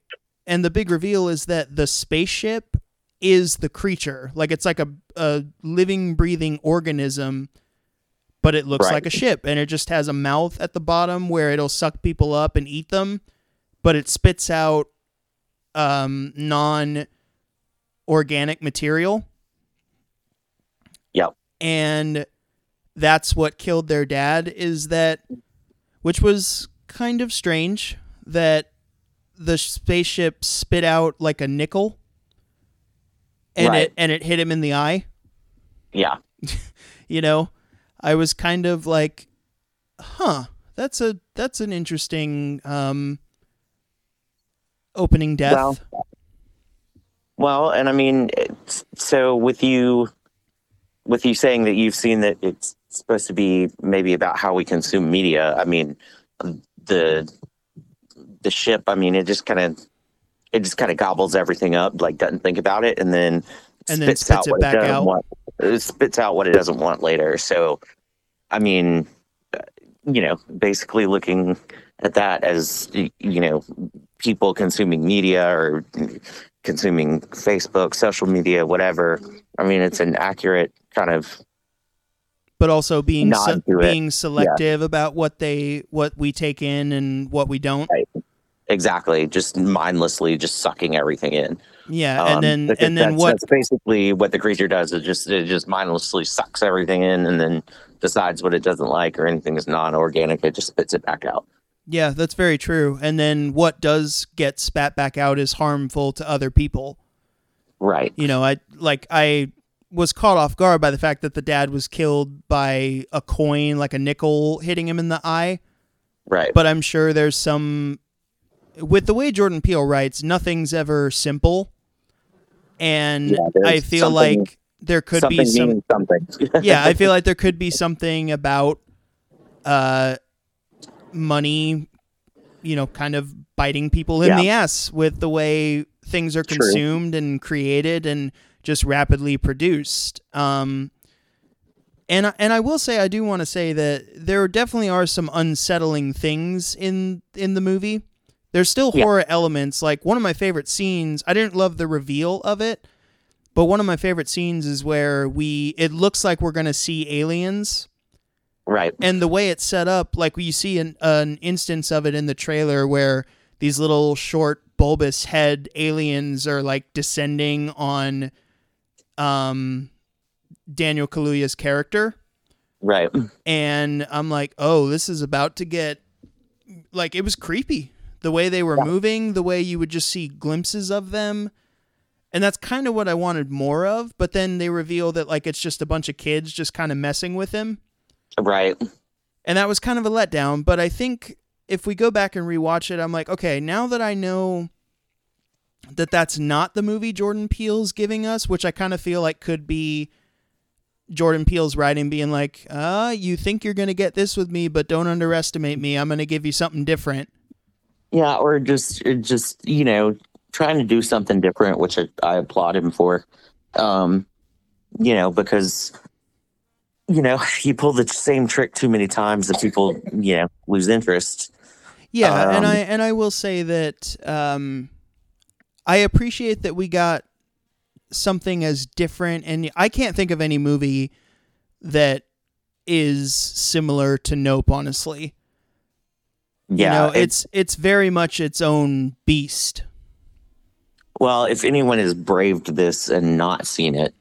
And the big reveal is that the spaceship is the creature. Like, it's like a living, breathing organism, but it looks like a ship. And it just has a mouth at the bottom where it'll suck people up and eat them. But it spits out non-organic material. Yep. And that's what killed their dad, is that... Which was kind of strange, that the spaceship spit out like a nickel and it hit him in the eye. Yeah. You know, I was kind of like, huh, that's an interesting opening death. Well, and I mean, so with you saying that you've seen that it's supposed to be maybe about how we consume media. I mean, the ship, I mean, it just kind of gobbles everything up, like doesn't think about it, and then spits it back out. It spits out what it doesn't want later. So, I mean, you know, basically looking at that as, you know, people consuming media or consuming Facebook, social media, whatever. I mean, it's an accurate kind of, but also being selective about what we take in and what we don't. Right. Exactly. Just mindlessly just sucking everything in. Yeah. That's basically what the creature does. It just mindlessly sucks everything in and then decides what it doesn't like, or anything is non-organic, it just spits it back out. Yeah, that's very true. And then what does get spat back out is harmful to other people. Right. You know, I was caught off guard by the fact that the dad was killed by a coin, like a nickel hitting him in the eye. Right. But I'm sure there's some... With the way Jordan Peele writes, nothing's ever simple. And yeah, I feel like there could be something. Yeah, I feel like there could be something about money, you know, kind of biting people in the ass with the way things are consumed and created and just rapidly produced. And I will say, I do want to say that there definitely are some unsettling things in the movie. There's still horror elements. Like, one of my favorite scenes, I didn't love the reveal of it, but one of my favorite scenes is where it looks like we're going to see aliens. Right. And the way it's set up, like you see an instance of it in the trailer where these little short bulbous head aliens are like descending on Daniel Kaluuya's character. Right. And I'm like, oh, this is about to get, like, it was creepy. The way they were moving, the way you would just see glimpses of them. And that's kind of what I wanted more of. But then they reveal that, like, it's just a bunch of kids just kind of messing with him. Right. And that was kind of a letdown. But I think if we go back and rewatch it, I'm like, okay, now that I know that that's not the movie Jordan Peele's giving us, which I kind of feel like could be Jordan Peele's writing being like, you think you're going to get this with me, but don't underestimate me. I'm going to give you something different. Yeah, or just you know, trying to do something different, which I applaud him for, you know, because, you know, you pull the same trick too many times that people, you know, lose interest. Yeah, and I will say that I appreciate that we got something as different, and I can't think of any movie that is similar to Nope, honestly. Yeah, you know, it's very much its own beast. Well, if anyone has braved this and not seen it,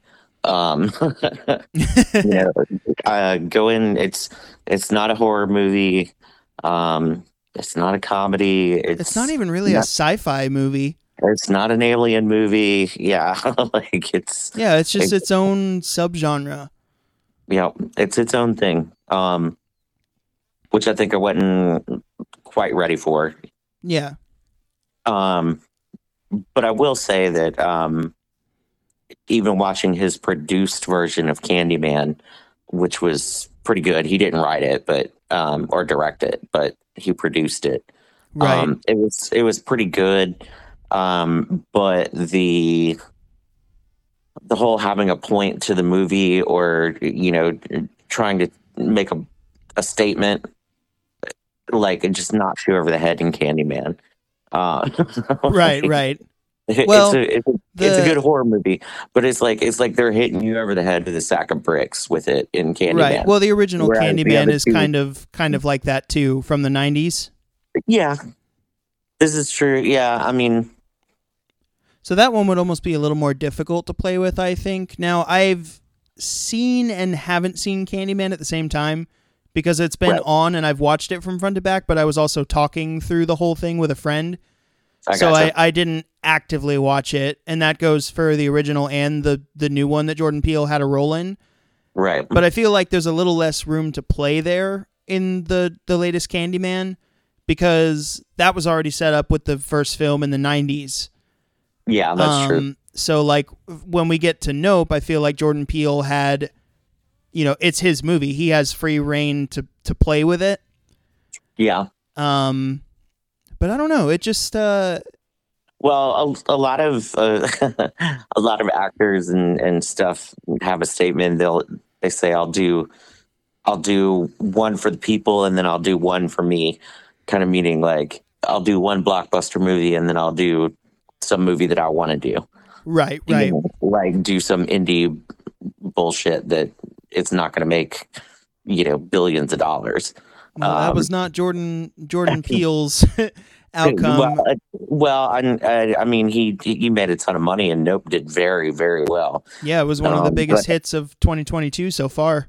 you know, go in. It's not a horror movie. It's not a comedy. It's not even really a sci-fi movie. It's not an alien movie. Yeah, like it's just its own subgenre. Yeah, it's its own thing. which I think I wasn't quite ready for. Yeah. But I will say that even watching his produced version of Candyman, which was pretty good. He didn't write it, but or direct it, but he produced it. Right. It was pretty good. But the whole having a point to the movie, or trying to make a statement, like, it just knocks you over the head in Candyman. Right. Well, it's a good horror movie, but it's like they're hitting you over the head with a sack of bricks with it in Candyman. Right. Well, the original Candyman is kind of like that too, from the 90s. Yeah, this is true. Yeah, I mean, so that one would almost be a little more difficult to play with, I think. Now, I've seen and haven't seen Candyman at the same time, because it's been on and I've watched it from front to back, but I was also talking through the whole thing with a friend. I didn't actively watch it, and that goes for the original and the new one that Jordan Peele had a role in. Right. But I feel like there's a little less room to play there in the latest Candyman, because that was already set up with the first film in the 90s. Yeah, that's true. So, like, when we get to Nope, I feel like Jordan Peele had, it's his movie. He has free reign to play with it. Yeah. But I don't know. It just... Well, a lot of actors and stuff have a statement. They say, I'll do one for the people, and then I'll do one for me. Kind of meaning, like, I'll do one blockbuster movie, and then I'll do some movie that I want to do. Right. Like, do some indie bullshit that it's not going to make, billions of dollars. Well, that was not Jordan Peele's outcome. Well, I mean, he made a ton of money, and Nope did very, very well. Yeah, it was one of the biggest hits of 2022 so far.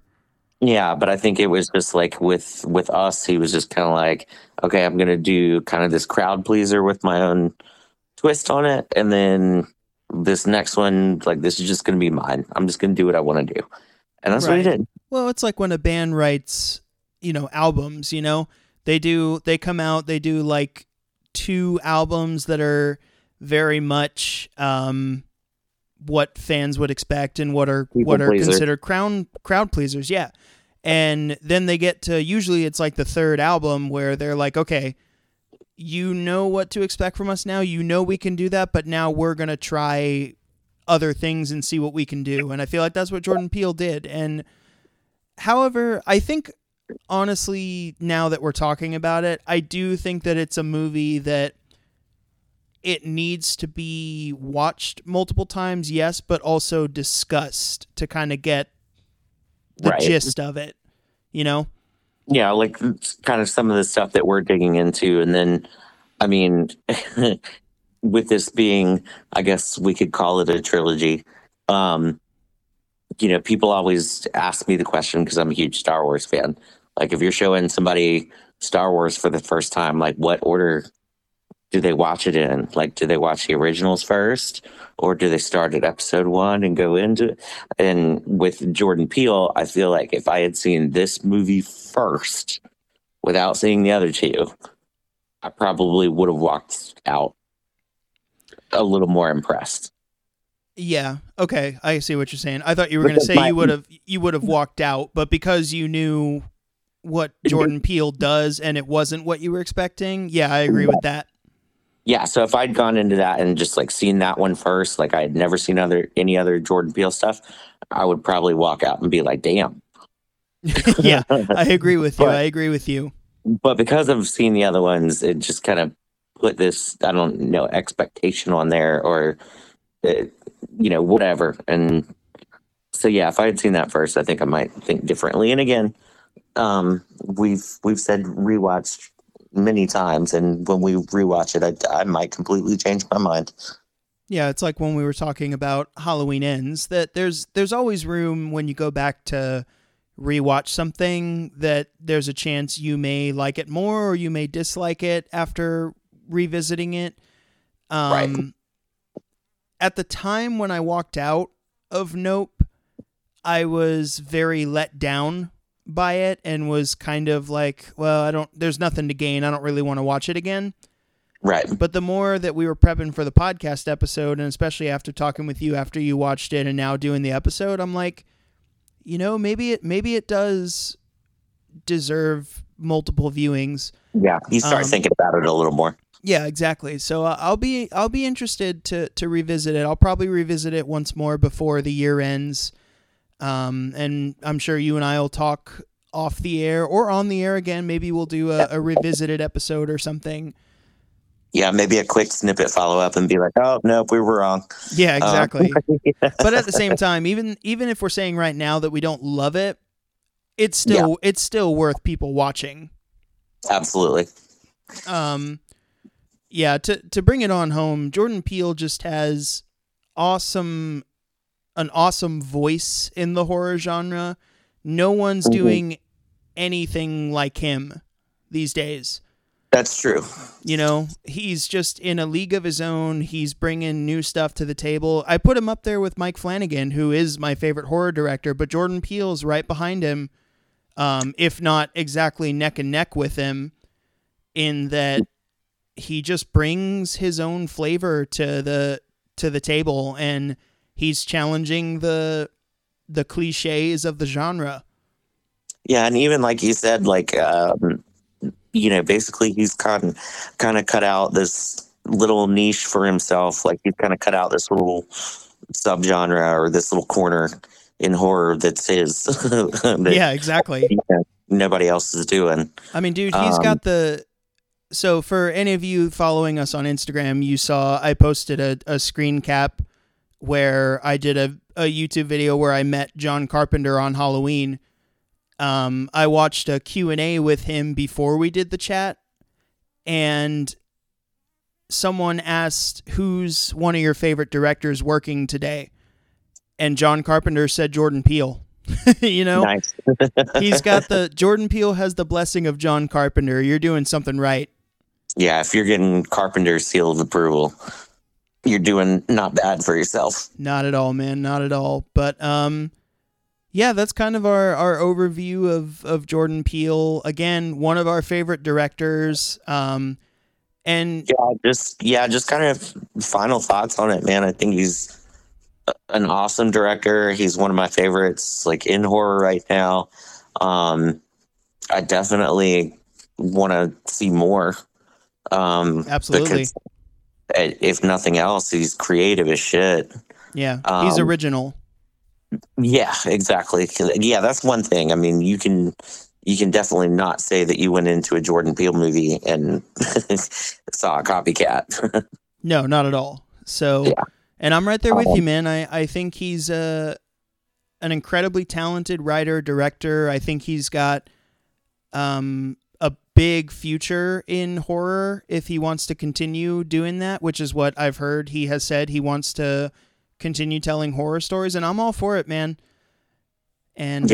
Yeah, but I think it was just like with Us, he was just kind of like, okay, I'm going to do kind of this crowd pleaser with my own twist on it, and then this next one, like, this is just going to be mine. I'm just going to do what I want to do. And that's what he did. Well, it's like when a band writes, albums, they come out, they do like two albums that are very much what fans would expect and what are considered crowd pleasers. Yeah. And then they get to, usually it's like the third album where they're like, okay, what to expect from us now, we can do that, but now we're going to try other things and see what we can do. And I feel like that's what Jordan Peele did. And however, I think, honestly, now that we're talking about it, I do think that it's a movie that it needs to be watched multiple times, yes, but also discussed to kind of get the gist of it, Yeah, like, kind of some of the stuff that we're digging into. And then, I mean, with this being, I guess we could call it a trilogy, people always ask me the question, because I'm a huge Star Wars fan. Like, if you're showing somebody Star Wars for the first time, like, what order do they watch it in? Like, do they watch the originals first, or do they start at episode 1 and go into it? And with Jordan Peele, I feel like if I had seen this movie first without seeing the other two, I probably would have walked out a little more impressed. Yeah. Okay. I see what you're saying. I thought you were going to say you would have walked out, but because you knew what Jordan Peele does and it wasn't what you were expecting. Yeah, I agree with that. Yeah, so if I'd gone into that and just, like, seen that one first, like, I had never seen any other Jordan Peele stuff, I would probably walk out and be like, damn. Yeah, I agree with you. But because I've seen the other ones, it just kind of put this, I don't know, expectation on there, or, whatever. And so, yeah, if I had seen that first, I think I might think differently. And again, we've said rewatched many times, and when we rewatch it, I might completely change my mind. Yeah, it's like when we were talking about Halloween Ends, that there's always room when you go back to rewatch something, that there's a chance you may like it more or you may dislike it after revisiting it. At the time when I walked out of Nope, I was very let down by it and was kind of like, well, there's nothing to gain. I don't really want to watch it again. Right. But the more that we were prepping for the podcast episode, and especially after talking with you after you watched it and now doing the episode, I'm like, you know, maybe it does deserve multiple viewings. Yeah. You start thinking about it a little more. Yeah, exactly. So I'll be interested to revisit it. I'll probably revisit it once more before the year ends. And I'm sure you and I will talk off the air or on the air again. Maybe we'll do a revisited episode or something. Yeah, maybe a quick snippet follow-up and be like, oh, nope, we were wrong. Yeah, exactly. But at the same time, even if we're saying right now that we don't love it, it's still worth people watching. Absolutely. Yeah, to bring it on home, Jordan Peele just has an awesome voice in the horror genre. No one's doing anything like him these days. That's true. You know, he's just in a league of his own. He's bringing new stuff to the table. I put him up there with Mike Flanagan, who is my favorite horror director, but Jordan Peele's right behind him, if not exactly neck and neck with him, in that he just brings his own flavor to the table, and he's challenging the cliches of the genre. Yeah, and even like you said, like... you know, basically he's kind of cut out this little niche for himself. Like he's kind of cut out this little subgenre or this little corner in horror that's his. Yeah, exactly. You know, nobody else is doing. I mean, dude, he's got the... So for any of you following us on Instagram, you saw I posted a screen cap where I did a YouTube video where I met John Carpenter on Halloween. I watched a Q&A with him before we did the chat, and someone asked, who's one of your favorite directors working today? And John Carpenter said Jordan Peele. You know, Nice. Jordan Peele has the blessing of John Carpenter. You're doing something right. Yeah, if you're getting Carpenter's seal of approval, you're doing not bad for yourself. Not at all, man. Not at all. But, yeah, that's kind of our overview of Jordan Peele. Again, one of our favorite directors. And just kind of final thoughts on it, man. I think he's an awesome director. He's one of my favorites, like in horror right now. I definitely want to see more. Absolutely. Because if nothing else, he's creative as shit. Yeah, he's original. Yeah, exactly. Yeah, that's one thing. I mean, you can definitely not say that you went into a Jordan Peele movie and saw a copycat. No, not at all. So, yeah. And I'm right there with you, man. I think he's an incredibly talented writer, director. I think he's got a big future in horror if he wants to continue doing that, which is what I've heard. He has said he wants to continue telling horror stories, and I'm all for it, man. And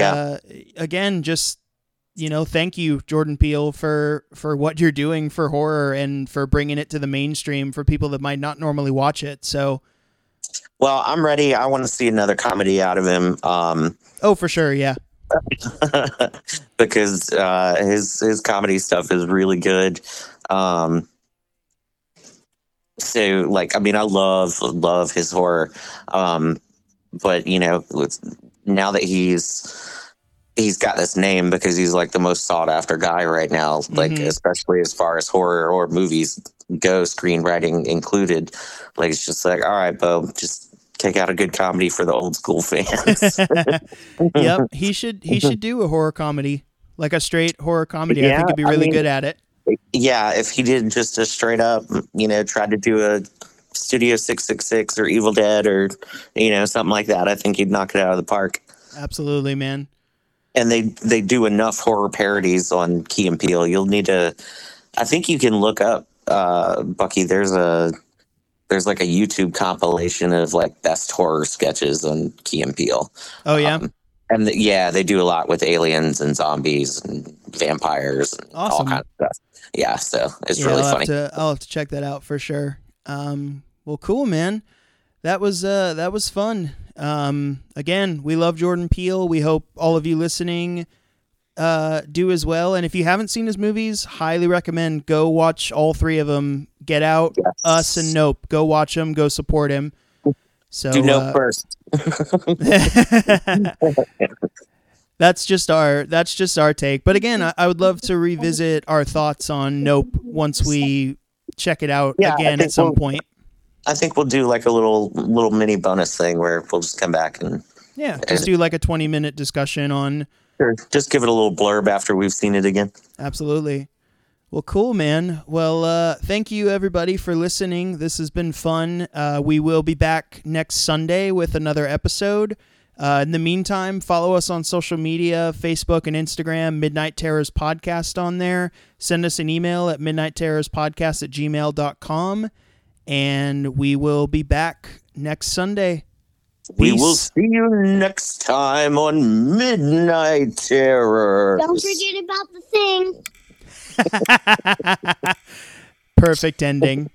again, just, you know, thank you, Jordan Peele, for what you're doing for horror and for bringing it to the mainstream for people that might not normally watch it. So, well, I'm ready. I want to see another comedy out of him. Oh, for sure. Yeah. Because his comedy stuff is really good. So, like, I mean, I love his horror, but, you know, now that he's got this name because he's, like, the most sought-after guy right now, like, especially as far as horror or movies go, screenwriting included, like, it's just like, all right, Bo, just take out a good comedy for the old school fans. Yep, he should do a horror comedy, like a straight horror comedy. Yeah, I think he'd be really good at it. Yeah, if he did just a straight up, you know, tried to do a Studio 666 or Evil Dead or, you know, something like that, I think he'd knock it out of the park. Absolutely, man. And they do enough horror parodies on Key and Peele. You'll need to... I think you can look up, Bucky, there's like a YouTube compilation of like best horror sketches on Key and Peele. Oh, yeah? And they do a lot with aliens and zombies and vampires and all kinds of stuff. Yeah, so it's really funny. I'll have to check that out for sure. Well, cool, man. That was fun. Again, we love Jordan Peele. We hope all of you listening do as well. And if you haven't seen his movies, highly recommend go watch all three of them. Get Out, yes. Us, and Nope. Go watch them. Go support him. So do Nope first. That's just our take. But again, I would love to revisit our thoughts on Nope once we check it out again at some point. I think we'll do like a little mini bonus thing where we'll just come back and just do like a 20-minute discussion on. Sure. Just give it a little blurb after we've seen it again. Absolutely. Well, cool, man. Well, thank you everybody for listening. This has been fun. We will be back next Sunday with another episode. In the meantime, follow us on social media, Facebook and Instagram, Midnight Terrors Podcast on there. Send us an email at midnightterrorspodcast@gmail.com. And we will be back next Sunday. Peace. We will see you next time on Midnight Terrors. Don't forget about the thing. Perfect ending.